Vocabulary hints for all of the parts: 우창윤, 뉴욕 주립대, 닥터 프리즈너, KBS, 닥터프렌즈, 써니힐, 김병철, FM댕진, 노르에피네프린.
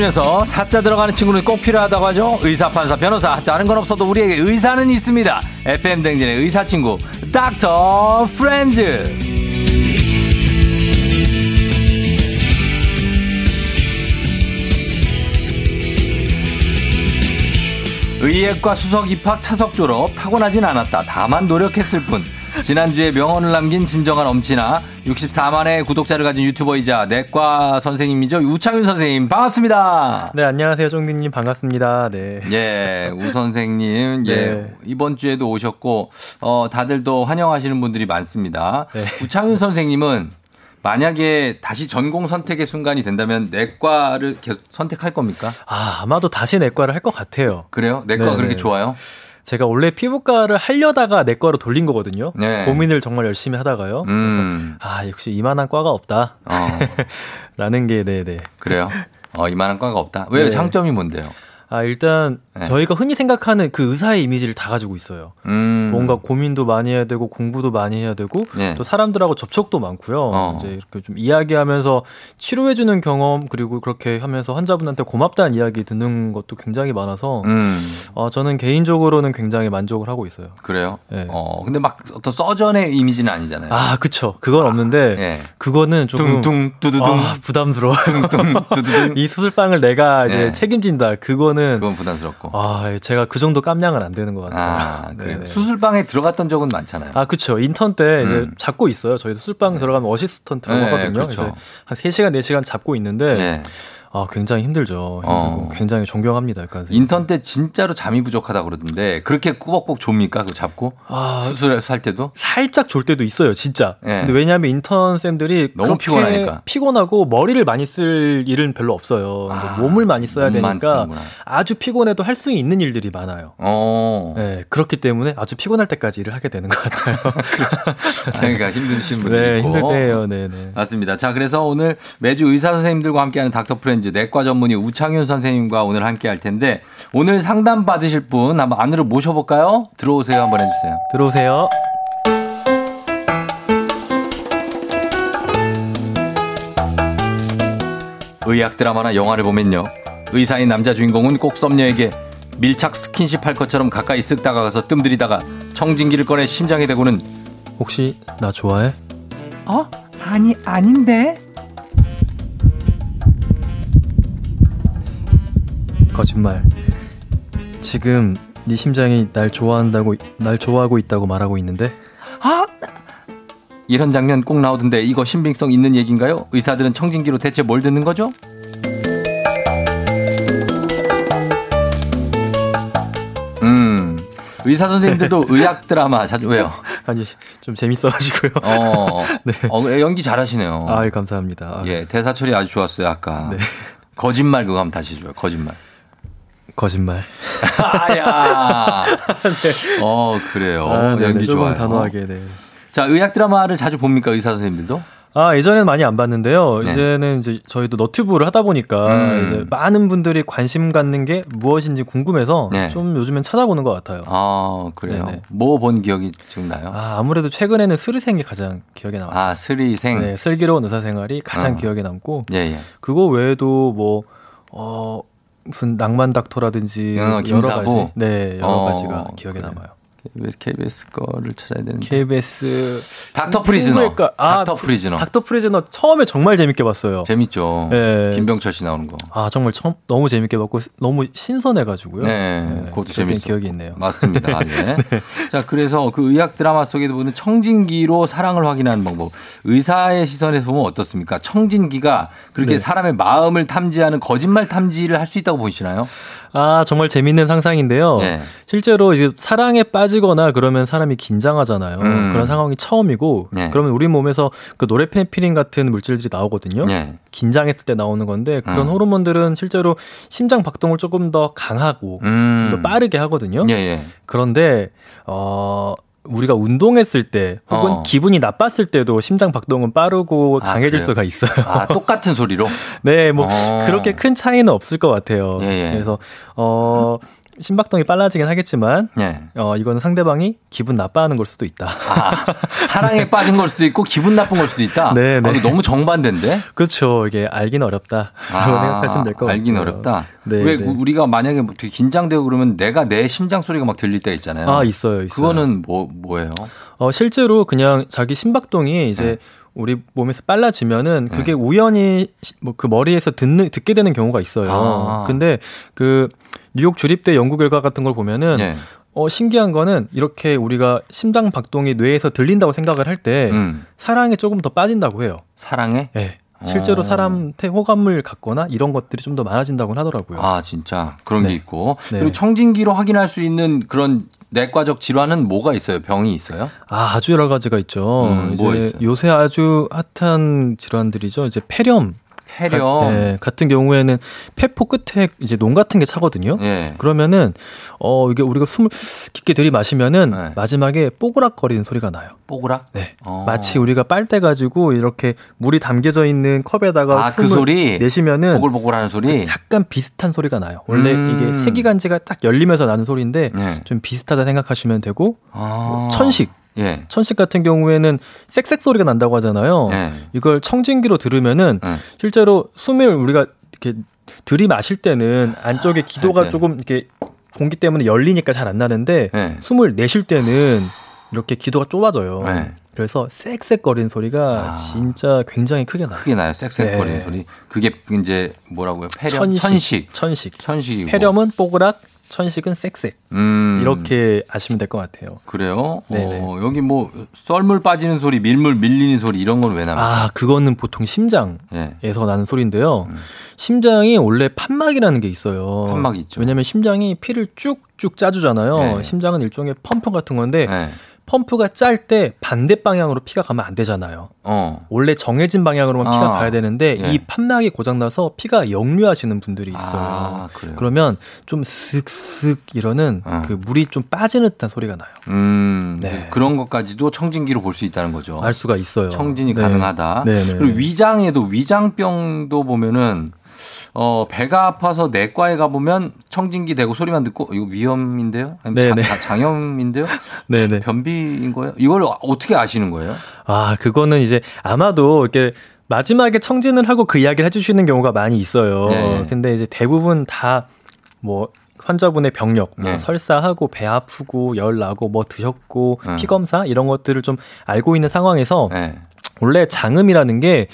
살면서 사자 들어가는 친구는 꼭 필요하다고 하죠. 의사, 판사, 변호사, 다른 건 없어도 우리에게 의사는 있습니다. FM댕진의 의사친구 닥터프렌즈. 의예과 수석 입학, 차석 졸업, 타고나진 않았다. 다만 노력했을 뿐. 지난주에 명언을 남긴 진정한 엄친아, 64만의 구독자를 가진 유튜버이자 내과 선생님이죠. 우창윤 선생님, 반갑습니다. 네, 안녕하세요. 쫑디님, 반갑습니다. 네. 예, 우 선생님. 예. 네. 이번 주에도 오셨고, 다들 또 환영하시는 분들이 많습니다. 네. 우창윤 선생님은 만약에 다시 전공 선택의 순간이 된다면 내과를 계속 선택할 겁니까? 아, 아마도 다시 내과를 할 것 같아요. 그래요? 내과가 그렇게 좋아요? 제가 원래 피부과를 하려다가 내과로 돌린 거거든요. 네. 고민을 정말 열심히 하다가요. 그래서 아, 역시 이만한 과가 없다. 라는 게 네네. 그래요? 이만한 과가 없다. 왜요? 네. 장점이 뭔데요? 아, 일단 네. 저희가 흔히 생각하는 그 의사의 이미지를 다 가지고 있어요. 뭔가 고민도 많이 해야 되고 공부도 많이 해야 되고 네. 또 사람들하고 접촉도 많고요. 이제 이렇게 좀 이야기하면서 치료해 주는 경험 그리고 그렇게 하면서 환자분한테 고맙다는 이야기 듣는 것도 굉장히 많아서 저는 개인적으로는 굉장히 만족을 하고 있어요. 그래요? 네. 근데 막 어떤 서전의 이미지는 아니잖아요. 아, 그렇죠. 그건 없는데 네. 그거는 조금 부담스러워. 이 수술방을 내가 이제 네. 책임진다. 그건 부담스럽고. 아, 제가 그 정도 깜냥은 안 되는 것 같아요. 아, 그래요. 수술방에 들어갔던 적은 많잖아요. 아, 그렇죠. 인턴 때 이제 잡고 있어요. 저희도 수술방 들어가면 어시스턴트라고 하거든요. 그렇죠. 한 3시간, 4시간 잡고 있는데 아, 굉장히 힘들죠. 굉장히 존경합니다. 약간. 인턴 때 진짜로 잠이 부족하다 그러던데 그렇게 꾸벅꾸벅 좁니까? 그거 잡고? 아, 수술할 때도? 살짝 졸 때도 있어요. 진짜. 네. 근데 왜냐하면 인턴 쌤들이 너무 피곤하니까. 피곤하고 머리를 많이 쓸 일은 별로 없어요. 아, 몸을 많이 써야 되니까 쓰는구나. 아주 피곤해도 할 수 있는 일들이 많아요. 네, 그렇기 때문에 아주 피곤할 때까지 일을 하게 되는 것 같아요. 그러니까 힘드신 분들이 네, 있고. 힘들대요. 네, 네. 맞습니다. 자, 그래서 오늘 매주 의사 선생님들과 함께하는 닥터 프렌즈 내과 전문의 우창윤 선생님과 오늘 함께 할 텐데 오늘 상담 받으실 분 한번 안으로 모셔볼까요? 들어오세요. 한번 해주세요. 들어오세요. 의학 드라마나 영화를 보면요, 의사인 남자 주인공은 꼭 썸녀에게 밀착 스킨십 할 것처럼 가까이 쓱 다가가서 뜸들이다가 청진기를 꺼내 심장에 대고는 혹시 나 좋아해? 아니, 아닌데? 거짓말. 지금 네 심장이 날 좋아하고 있다고 말하고 있는데. 아, 이런 장면 꼭 나오던데 이거 신빙성 있는 얘기인가요? 의사들은 청진기로 대체 뭘 듣는 거죠? 의사 선생님들도 의학 드라마 자주 왜요? 아니, 좀 재밌어가지고요. 네. 연기 잘하시네요. 아, 감사합니다. 예, 대사 처리 아주 좋았어요 아까. 네. 거짓말 그거 하면 다시 줘요. 거짓말. 아야. 네. 그래요. 아, 네, 연기 좋아요. 단호하게. 네. 자, 의학 드라마를 자주 봅니까 의사 선생님들도? 아, 예전에는 많이 안 봤는데요. 네. 이제는 이제 저희도 너튜브를 하다 보니까 이제 많은 분들이 관심 갖는 게 무엇인지 궁금해서 네. 좀 요즘엔 찾아보는 것 같아요. 아, 그래요. 뭐 본 기억이 지금 나요? 아, 아무래도 최근에는 스리생이 가장 기억에 남았죠. 아, 스리생. 네, 슬기로운 의사 생활이 가장 기억에 남고. 예. 그거 외에도 뭐 무슨 낭만 닥터라든지 여러 가지. 네, 여러 가지가 기억에 남아요. KBS 거를 찾아야 되는데. KBS 닥터 프리즈너. 닥터 프리즈너 처음에 정말 재밌게 봤어요. 재밌죠. 네. 김병철 씨 나오는 거. 아, 정말 너무 재밌게 봤고 너무 신선해 가지고요. 네. 그것도 재밌었던 기억이 있네요. 맞습니다. 네. 네. 자, 그래서 그 의학 드라마 속에도 보는 청진기로 사랑을 확인하는 방법. 의사의 시선에서 보면 어떻습니까? 청진기가 그렇게 네. 사람의 마음을 탐지하는 거짓말 탐지를 할 수 있다고 보시나요? 아, 정말 재밌는 상상인데요. 네. 실제로 이제 사랑에 빠지거나 그러면 사람이 긴장하잖아요. 그런 상황이 처음이고 네. 그러면 우리 몸에서 그 노르에피네프린 같은 물질들이 나오거든요. 네. 긴장했을 때 나오는 건데 그런 호르몬들은 실제로 심장 박동을 조금 더 강하고 좀 더 빠르게 하거든요. 예. 그런데 우리가 운동했을 때 혹은 기분이 나빴을 때도 심장 박동은 빠르고 강해질 수가 있어요. 아, 똑같은 소리로? 네, 뭐 그렇게 큰 차이는 없을 것 같아요. 예. 그래서 심박동이 빨라지긴 하겠지만 네. 이거는 상대방이 기분 나빠하는 걸 수도 있다. 아, 사랑에 네. 빠진 걸 수도 있고 기분 나쁜 걸 수도 있다. 네, 네. 너무 정반대인데. 그렇죠. 이게 알긴 어렵다. 생각하시면 될 것 같아요. 알긴 어렵다. 네, 왜 네. 우리가 만약에 되게 긴장되고 그러면 내가 내 심장 소리가 막 들릴 때 있잖아요. 아 있어요. 그거는 뭐예요? 실제로 그냥 자기 심박동이 이제 네. 우리 몸에서 빨라지면은 그게 우연히 뭐 그 머리에서 듣게 되는 경우가 있어요. 아. 근데 그 뉴욕 주립대 연구 결과 같은 걸 보면은 예. 신기한 거는 이렇게 우리가 심장 박동이 뇌에서 들린다고 생각을 할 때 사랑에 조금 더 빠진다고 해요. 사랑에? 네. 실제로 사람한테 호감을 갖거나 이런 것들이 좀 더 많아진다고 하더라고요. 아 진짜 그런 네. 게 있고 네. 그리고 청진기로 확인할 수 있는 그런 내과적 질환은 뭐가 있어요? 병이 있어요? 아 아주 여러 가지가 있죠. 이제 뭐 있어요? 요새 아주 핫한 질환들이죠. 이제 폐렴 네, 같은 경우에는 폐포 끝에 이제 농 같은 게 차거든요. 예. 그러면은 이게 우리가 숨을 깊게 들이마시면은 예. 마지막에 뽀그락거리는 소리가 나요. 뽀그락? 네. 마치 우리가 빨대 가지고 이렇게 물이 담겨져 있는 컵에다가 숨을 그 소리? 내쉬면은 뽀글뽀글하는 소리. 약간 비슷한 소리가 나요. 원래 이게 세기관지가 쫙 열리면서 나는 소리인데 예. 좀 비슷하다 생각하시면 되고 천식. 예. 천식 같은 경우에는 쌕쌕 소리가 난다고 하잖아요. 예. 이걸 청진기로 들으면은 실제로 숨을 우리가 이렇게 들이마실 때는 안쪽에 기도가 네. 조금 이렇게 공기 때문에 열리니까 잘 안 나는데 네. 숨을 내쉴 때는 이렇게 기도가 좁아져요. 네. 그래서 쌕쌕거리는 소리가 진짜 굉장히 크게 나요. 크게 나요. 쌕쌕거리는 네. 소리. 그게 이제 뭐라고요? 폐렴, 천식이고. 폐렴은 뽀그락. 천식은 쌕쌕 이렇게 아시면 될 것 같아요. 그래요? 여기 뭐 썰물 빠지는 소리, 밀물 밀리는 소리 이런 건 왜 나요? 아 그거는 보통 심장에서 네. 나는 소리인데요. 심장이 원래 판막이라는 게 있어요. 판막이 있죠. 왜냐하면 심장이 피를 쭉쭉 짜주잖아요. 네. 심장은 일종의 펌프 같은 건데 네. 펌프가 짤 때 반대 방향으로 피가 가면 안 되잖아요. 원래 정해진 방향으로만 피가 가야 되는데 예. 이 판막이 고장나서 피가 역류하시는 분들이 있어요. 그러면 좀 슥슥 이러는 그 물이 좀 빠지는 듯한 소리가 나요. 네. 그런 것까지도 청진기로 볼 수 있다는 거죠. 알 수가 있어요. 청진이 네. 가능하다. 네네. 그리고 위장병도 보면은 배가 아파서 내과에 가보면 청진기 대고 소리만 듣고 이거 위염인데요? 아니면 장염인데요? 네네. 변비인 거예요? 이걸 어떻게 아시는 거예요? 아, 그거는 이제 아마도 이렇게 마지막에 청진을 하고 그 이야기를 해주시는 경우가 많이 있어요. 네. 근데 이제 대부분 다 뭐 환자분의 병력, 네. 설사하고 배 아프고 열 나고 뭐 드셨고 피검사 이런 것들을 좀 알고 있는 상황에서 네. 원래 장음이라는 게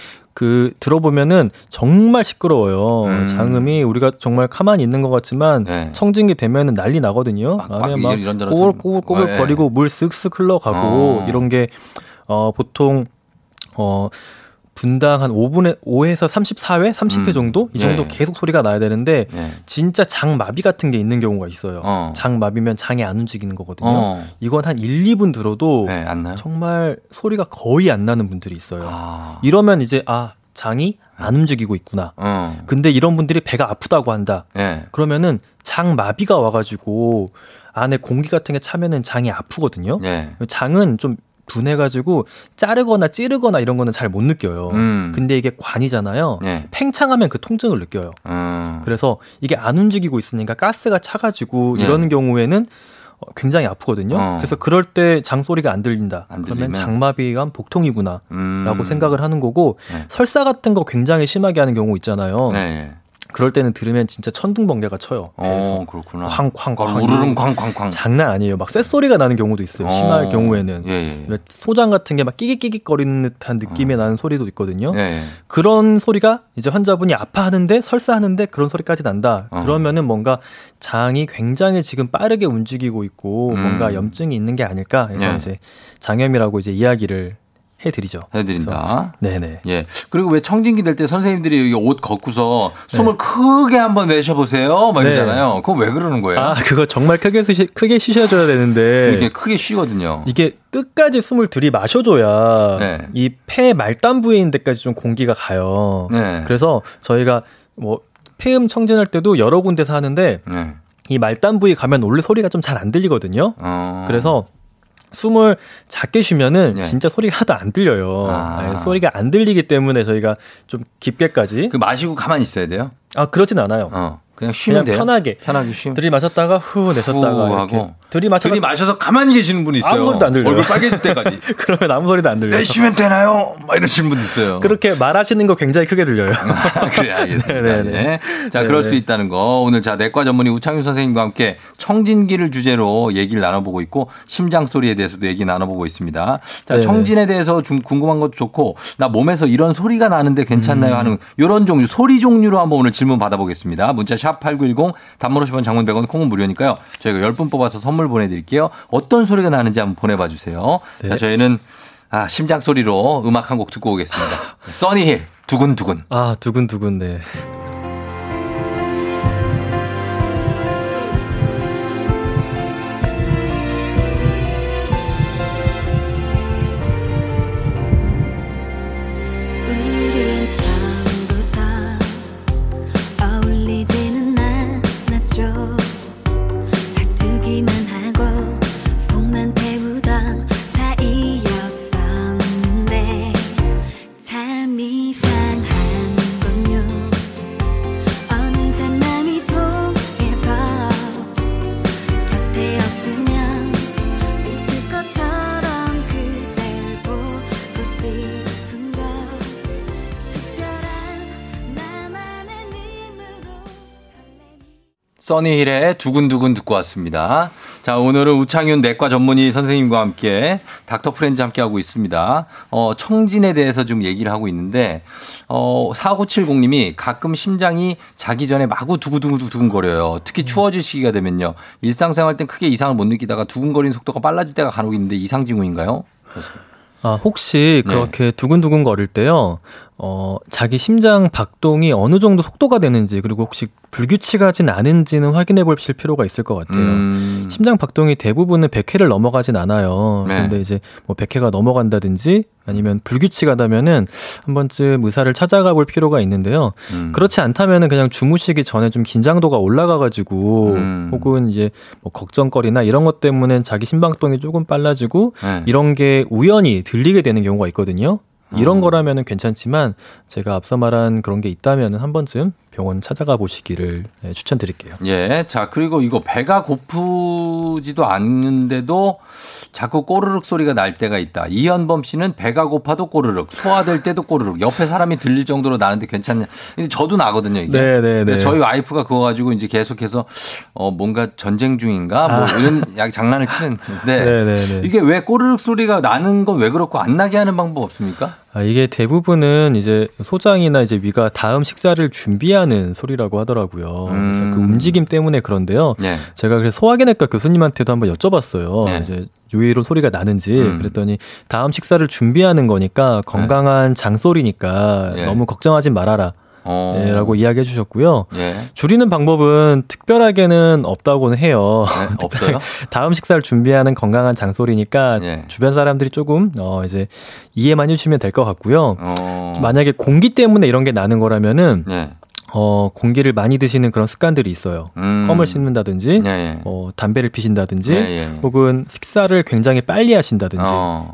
들어보면은 정말 시끄러워요. 장음이 우리가 정말 가만히 있는 것 같지만 네. 청진기 되면은 난리 나거든요. 안에 막 꼬글꼬글 거리고 물 쓱쓱 흘러가고 이런 게 보통 분당 한 5에서 34회, 30회 정도? 이 정도 예. 계속 소리가 나야 되는데 예. 진짜 장마비 같은 게 있는 경우가 있어요. 장마비면 장이 안 움직이는 거거든요. 이건 한 1, 2분 들어도 예, 안 나요? 정말 소리가 거의 안 나는 분들이 있어요. 이러면 이제 장이 안 움직이고 있구나. 근데 이런 분들이 배가 아프다고 한다. 예. 그러면은 장마비가 와가지고 안에 공기 같은 게 차면은 장이 아프거든요. 예. 장은 좀 분해가지고 자르거나 찌르거나 이런 거는 잘 못 느껴요. 근데 이게 관이잖아요. 예. 팽창하면 그 통증을 느껴요. 그래서 이게 안 움직이고 있으니까 가스가 차가지고 예. 이런 경우에는 굉장히 아프거든요. 그래서 그럴 때 장소리가 안 들린다. 그러면 장마비가 복통이구나 라고 생각을 하는 거고 예. 설사 같은 거 굉장히 심하게 하는 경우 있잖아요. 예. 그럴 때는 들으면 진짜 천둥번개가 쳐요. 그렇구나. 쾅쾅쾅. 우르릉 쾅쾅쾅. 장난 아니에요. 막 쇳소리가 나는 경우도 있어요. 심할 경우에는. 예, 예. 소장 같은 게 막 끼깃끼깃거리는 듯한 느낌이 나는 소리도 있거든요. 예, 예. 그런 소리가 이제 환자분이 아파하는데 설사하는데 그런 소리까지 난다. 그러면은 뭔가 장이 굉장히 지금 빠르게 움직이고 있고 뭔가 염증이 있는 게 아닐까 해서 예. 이제 장염이라고 이제 이야기를 해드리죠. 해드린다. 네네. 예. 그리고 왜 청진기 될 때 선생님들이 옷 걷고서 네. 숨을 크게 한번 내쉬어보세요. 막 이러잖아요. 네. 그거 왜 그러는 거예요? 아, 그거 정말 크게 쉬셔줘야 되는데. 이게 크게 쉬거든요. 이게 끝까지 숨을 들이마셔줘야 네. 이 폐 말단 부위인 데까지 좀 공기가 가요. 네. 그래서 저희가 뭐 폐음 청진할 때도 여러 군데서 하는데 네. 이 말단 부위 가면 원래 소리가 좀 잘 안 들리거든요. 그래서 숨을 작게 쉬면은 예. 진짜 소리가 하도 안 들려요. 아니, 소리가 안 들리기 때문에 저희가 좀 깊게까지. 그 마시고 가만히 있어야 돼요? 아, 그렇진 않아요. 그냥 쉬면 돼요. 편하게 쉬면. 들이마셨다가 후 내셨다가 이렇게. 들이마셔서 가만히 계시는 분이 있어요. 아무 소리도 안 들려요. 얼굴 빨개질 때까지. 그러면 아무 소리도 안 들려요. 내쉬면 되나요? 막 이러시는 분도 있어요. 그렇게 말하시는 거 굉장히 크게 들려요. 그래 알겠습니다. 네네. 자, 네네. 그럴 수 있다는 거. 오늘 자 내과 전문의 우창윤 선생님과 함께 청진기를 주제로 얘기를 나눠보고 있고 심장 소리에 대해서도 얘기 나눠보고 있습니다. 자, 네네. 청진에 대해서 좀 궁금한 것도 좋고 나 몸에서 이런 소리가 나는데 괜찮나요? 하는 이런 종류 소리 종류로 한번 오늘 질문 받아보겠습니다. 문자 샵8910 단문 50원 장문 100원 콩은 무료니까요. 저희가 10분 뽑아서 선물 보내드릴게요. 어떤 소리가 나는지 한번 보내봐 주세요. 네. 자, 저희는 심장 소리로 음악 한 곡 듣고 오겠습니다. 써니힐 두근두근. 아 두근두근 네. 써니힐의 두근두근 듣고 왔습니다. 자, 오늘은 우창윤 내과 전문의 선생님과 함께 닥터프렌즈 함께하고 있습니다. 청진에 대해서 좀 얘기를 하고 있는데 4970님이 가끔 심장이 자기 전에 마구 두근두근거려요. 특히 추워질 시기가 되면요. 일상생활 땐 크게 이상을 못 느끼다가 두근거리는 속도가 빨라질 때가 간혹 있는데 이상 징후인가요? 아, 혹시 그렇게 네. 두근두근 거릴 때요. 자기 심장 박동이 어느 정도 속도가 되는지 그리고 혹시 불규칙하진 않은지는 확인해 보실 필요가 있을 것 같아요. 심장 박동이 대부분은 100회를 넘어가진 않아요. 그런데 네. 이제 뭐 100회가 넘어간다든지 아니면 불규칙하다면은 한 번쯤 의사를 찾아가 볼 필요가 있는데요. 그렇지 않다면은 그냥 주무시기 전에 좀 긴장도가 올라가가지고 혹은 이제 뭐 걱정거리나 이런 것 때문에 자기 심박동이 조금 빨라지고 네. 이런 게 우연히 들리게 되는 경우가 있거든요. 이런 거라면 괜찮지만 제가 앞서 말한 그런 게 있다면 한 번쯤 병원 찾아가 보시기를 추천드릴게요. 예, 자 그리고 이거 배가 고프지도 않는데도 자꾸 꼬르륵 소리가 날 때가 있다. 이현범 씨는 배가 고파도 꼬르륵, 소화될 때도 꼬르륵, 옆에 사람이 들릴 정도로 나는데 괜찮냐? 근데 저도 나거든요 이게. 네네네. 저희 와이프가 그거 가지고 이제 계속해서 뭔가 전쟁 중인가 뭐 이런 장난을 치는데 네네네. 이게 왜 꼬르륵 소리가 나는 건 왜 그렇고 안 나게 하는 방법 없습니까? 이게 대부분은 이제 소장이나 이제 위가 다음 식사를 준비하는 소리라고 하더라고요. 그래서 그 움직임 때문에 그런데요. 네. 제가 그래서 소화기내과 교수님한테도 한번 여쭤봤어요. 네. 이제 요의로 소리가 나는지 그랬더니 다음 식사를 준비하는 거니까 건강한 네. 장소리니까 네. 너무 걱정하지 말아라. 네, 라고 이야기해 주셨고요. 예. 줄이는 방법은 특별하게는 없다고는 해요. 네? 없어요? 다음 식사를 준비하는 건강한 장소리니까 예. 주변 사람들이 조금 이제 이해만 해주시면 될 것 같고요. 만약에 공기 때문에 이런 게 나는 거라면은 예. 공기를 많이 드시는 그런 습관들이 있어요. 껌을 씹는다든지 예. 담배를 피신다든지 예. 혹은 식사를 굉장히 빨리 하신다든지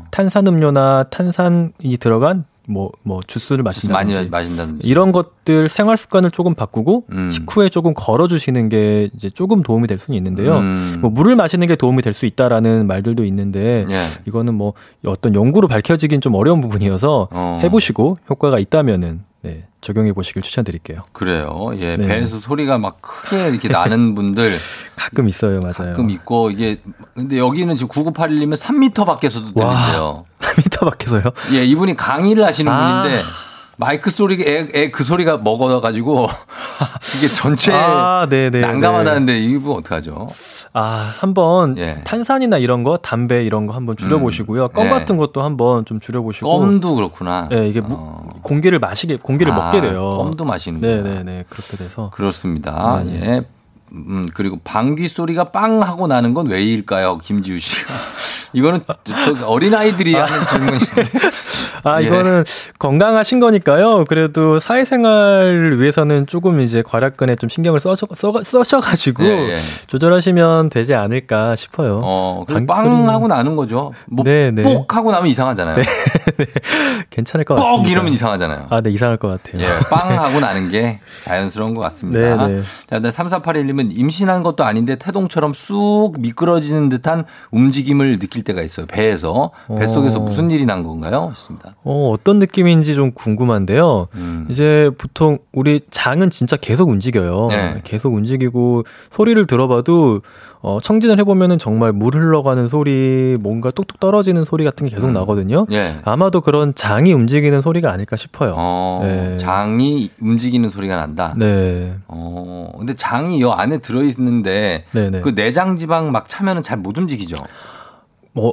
탄산음료나 탄산이 들어간 뭐 주스를 마신다든지, 많이 마신다든지 이런 것들 생활 습관을 조금 바꾸고 식후에 조금 걸어주시는 게 이제 조금 도움이 될 수는 있는데요. 뭐 물을 마시는 게 도움이 될 수 있다라는 말들도 있는데 예. 이거는 뭐 어떤 연구로 밝혀지긴 좀 어려운 부분이어서 해보시고 효과가 있다면은 네, 적용해 보시길 추천드릴게요. 그래요. 예, 네. 배에서 소리가 막 크게 이렇게 나는 분들 가끔 있어요, 맞아요. 가끔 있고 이게 근데 여기는 지금 9981님은 3m 밖에서도 들린대요. 3m 밖에서요? 예, 이분이 강의를 하시는 분인데 마이크 소리가 애 그 소리가 먹어가지고 이게 전체 난감하다는데 이 부분 어떡하죠? 아, 한번 예. 탄산이나 이런 거, 담배 이런 거 한번 줄여보시고요. 껌 예. 같은 것도 한번 좀 줄여보시고. 껌도 그렇구나. 예, 이게 공기를 먹게 돼요. 껌도 마시는 거예요. 네네네. 그렇게 돼서. 그렇습니다. 네. 예. 그리고 방귀 소리가 빵 하고 나는 건 왜일까요? 김지우 씨가. 이거는 저 어린아이들이 하는 질문인데. 아, 이거는 예. 건강하신 거니까요. 그래도 사회생활을 위해서는 조금 이제 괄약근에 좀 신경을 써셔가지고 예, 예. 조절하시면 되지 않을까 싶어요. 빵 하고 나는 거죠. 뭐, 네, 네. 뽁 하고 나면 이상하잖아요. 네, 네. 괜찮을 것 같습니다. 뽁 이러면 이상하잖아요. 아, 네, 이상할 것 같아요. 예, 빵 하고 나는 게 자연스러운 것 같습니다. 네, 네. 자, 3481님은 임신한 것도 아닌데 태동처럼 쑥 미끄러지는 듯한 움직임을 느낄 때가 있어요. 배에서. 뱃속에서 무슨 일이 난 건가요? 했습니다. 어떤 느낌인지 좀 궁금한데요. 이제 보통 우리 장은 진짜 계속 움직여요. 네. 계속 움직이고 소리를 들어봐도 청진을 해보면은 정말 물 흘러가는 소리, 뭔가 뚝뚝 떨어지는 소리 같은 게 계속 나거든요. 네. 아마도 그런 장이 움직이는 소리가 아닐까 싶어요. 네. 장이 움직이는 소리가 난다. 네. 근데 장이 이 안에 들어있는데 네네. 그 내장지방 막 차면은 잘 못 움직이죠.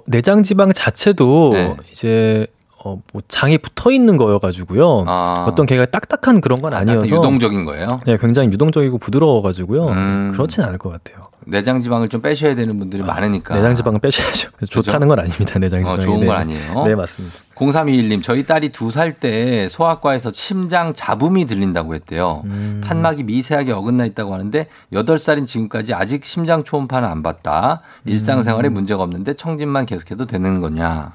내장지방 자체도 네. 이제 뭐 장이 붙어 있는 거여가지고요. 아. 어떤 걔가 딱딱한 그런 건 아니어서 유동적인 거예요? 네, 굉장히 유동적이고 부드러워가지고요. 그렇진 않을 것 같아요. 내장지방을 좀 빼셔야 되는 분들이 많으니까. 내장지방은 빼셔야죠. 그렇죠? 좋다는 건 아닙니다. 내장지방이. 좋은 네. 건 아니에요. 네, 맞습니다. 0321님, 저희 딸이 2살 때 소아과에서 심장 잡음이 들린다고 했대요. 판막이 미세하게 어긋나 있다고 하는데 8살인 지금까지 아직 심장 초음파는 안 봤다. 일상생활에 문제가 없는데 청진만 계속해도 되는 거냐.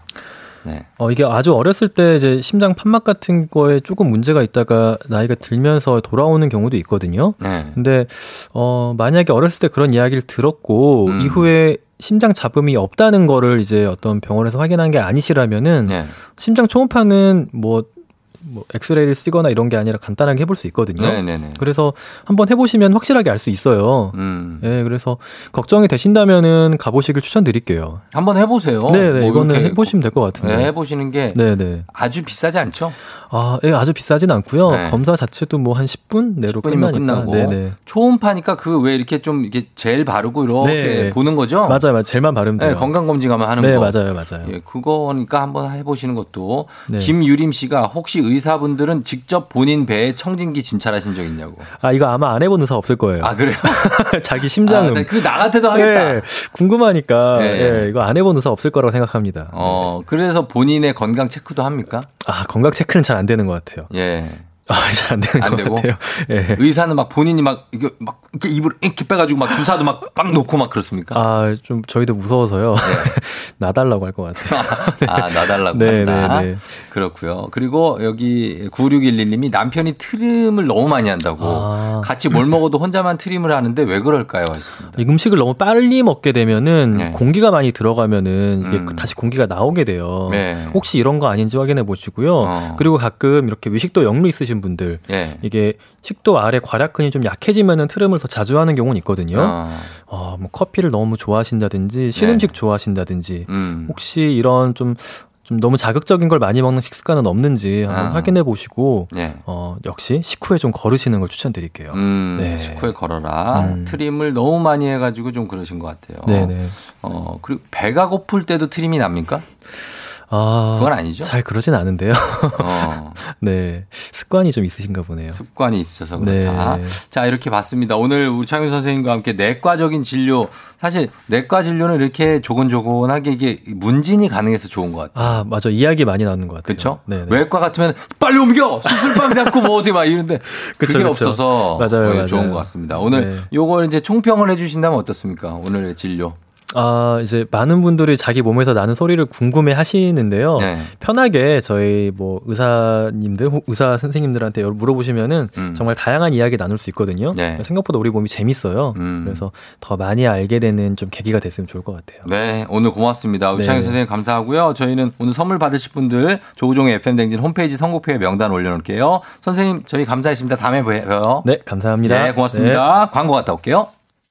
네. 이게 아주 어렸을 때 이제 심장 판막 같은 거에 조금 문제가 있다가 나이가 들면서 돌아오는 경우도 있거든요. 네. 근데, 만약에 어렸을 때 그런 이야기를 들었고, 이후에 심장 잡음이 없다는 거를 이제 어떤 병원에서 확인한 게 아니시라면은, 네. 심장 초음파는 뭐 엑스레이를 쓰거나 이런 게 아니라 간단하게 해볼 수 있거든요. 네네네. 그래서 한번 해보시면 확실하게 알 수 있어요. 네, 그래서 걱정이 되신다면은 가보식을 추천드릴게요. 한번 해보세요. 네, 뭐 이거는 해보시면 될 것 같은데. 네, 해보시는 게 네네. 아주 비싸지 않죠? 아, 예, 아주 비싸진 않고요. 네. 검사 자체도 뭐 한 10분 내로 끝나고 네네. 초음파니까 그 왜 이렇게 좀 이게 젤 바르고 이렇게 네. 보는 거죠? 맞아요, 맞아요. 젤만 바르면 돼요. 네, 건강검진 가면 하는 네, 거. 네, 맞아요, 맞아요. 예, 그거니까 한번 해보시는 것도 네. 김유림 씨가 혹시 의사분들은 직접 본인 배에 청진기 진찰하신 적 있냐고. 아, 이거 아마 안 해본 의사 없을 거예요. 아, 그래요? 자기 심장은. 나 같아도 하겠다. 네, 궁금하니까. 네. 네, 이거 안 해본 의사 없을 거라고 생각합니다. 그래서 본인의 건강 체크도 합니까? 아, 건강 체크는 잘 안 되는 것 같아요. 예. 아, 잘 안 되는 안 것 되고? 같아요. 예. 의사는 막 본인이 막 이게 막 이렇게 입을 이렇게 빼가지고 막 주사도 막 빵 놓고 막 그렇습니까? 아, 좀 저희도 무서워서요. 네. 놔달라고 할 것 같아요. 네. 아, 놔달라고 네, 한다. 네, 네. 그렇고요. 그리고 여기 9611님이 남편이 트림을 너무 많이 한다고 같이 뭘 먹어도 혼자만 트림을 하는데 왜 그럴까요? 하셨습니다. 음식을 너무 빨리 먹게 되면은 네. 공기가 많이 들어가면은 이게 다시 공기가 나오게 돼요. 네. 혹시 이런 거 아닌지 확인해 보시고요. 그리고 가끔 이렇게 위식도 역류 있으신 분들 예. 이게 식도 아래 괄약근이 좀 약해지면은 트림을 더 자주 하는 경우는 있거든요. 뭐 커피를 너무 좋아하신다든지 신음식 예. 좋아하신다든지 혹시 이런 좀 너무 자극적인 걸 많이 먹는 식습관은 없는지 한번 확인해 보시고 예. 역시 식후에 좀 걸으시는 걸 추천드릴게요. 네. 식후에 걸어라. 트림을 너무 많이 해가지고 좀 그러신 것 같아요. 네네. 그리고 배가 고플 때도 트림이 납니까? 그건 아니죠? 잘 그러진 않은데요. 네. 습관이 좀 있으신가 보네요. 습관이 있어서 그렇다. 네. 자, 이렇게 봤습니다. 오늘 우창윤 선생님과 함께 내과적인 진료. 사실 내과 진료는 이렇게 조곤조곤하게 이게 문진이 가능해서 좋은 것 같아요. 아, 맞아. 이야기 많이 나오는 것 같아요. 그렇죠? 네네. 외과 같으면 빨리 옮겨! 수술방 잡고 뭐 어디 막 이런데 그쵸, 그게 그쵸. 없어서 맞아요, 맞아요. 좋은 것 같습니다. 오늘 네. 요걸 이제 총평을 해 주신다면 어떻습니까? 오늘의 진료. 아, 이제 많은 분들이 자기 몸에서 나는 소리를 궁금해 하시는데요. 네. 편하게 저희 뭐 의사님들, 의사 선생님들한테 물어보시면은 정말 다양한 이야기 나눌 수 있거든요. 네. 생각보다 우리 몸이 재밌어요. 그래서 더 많이 알게 되는 좀 계기가 됐으면 좋을 것 같아요. 네, 오늘 고맙습니다. 우창윤 네. 선생님 감사하고요. 저희는 오늘 선물 받으실 분들 조우종의 FM댕진 홈페이지 선곡표에 명단 올려놓을게요. 선생님, 저희 감사했습니다. 다음에 봬요. 네, 감사합니다. 네, 고맙습니다. 네. 광고 갔다 올게요.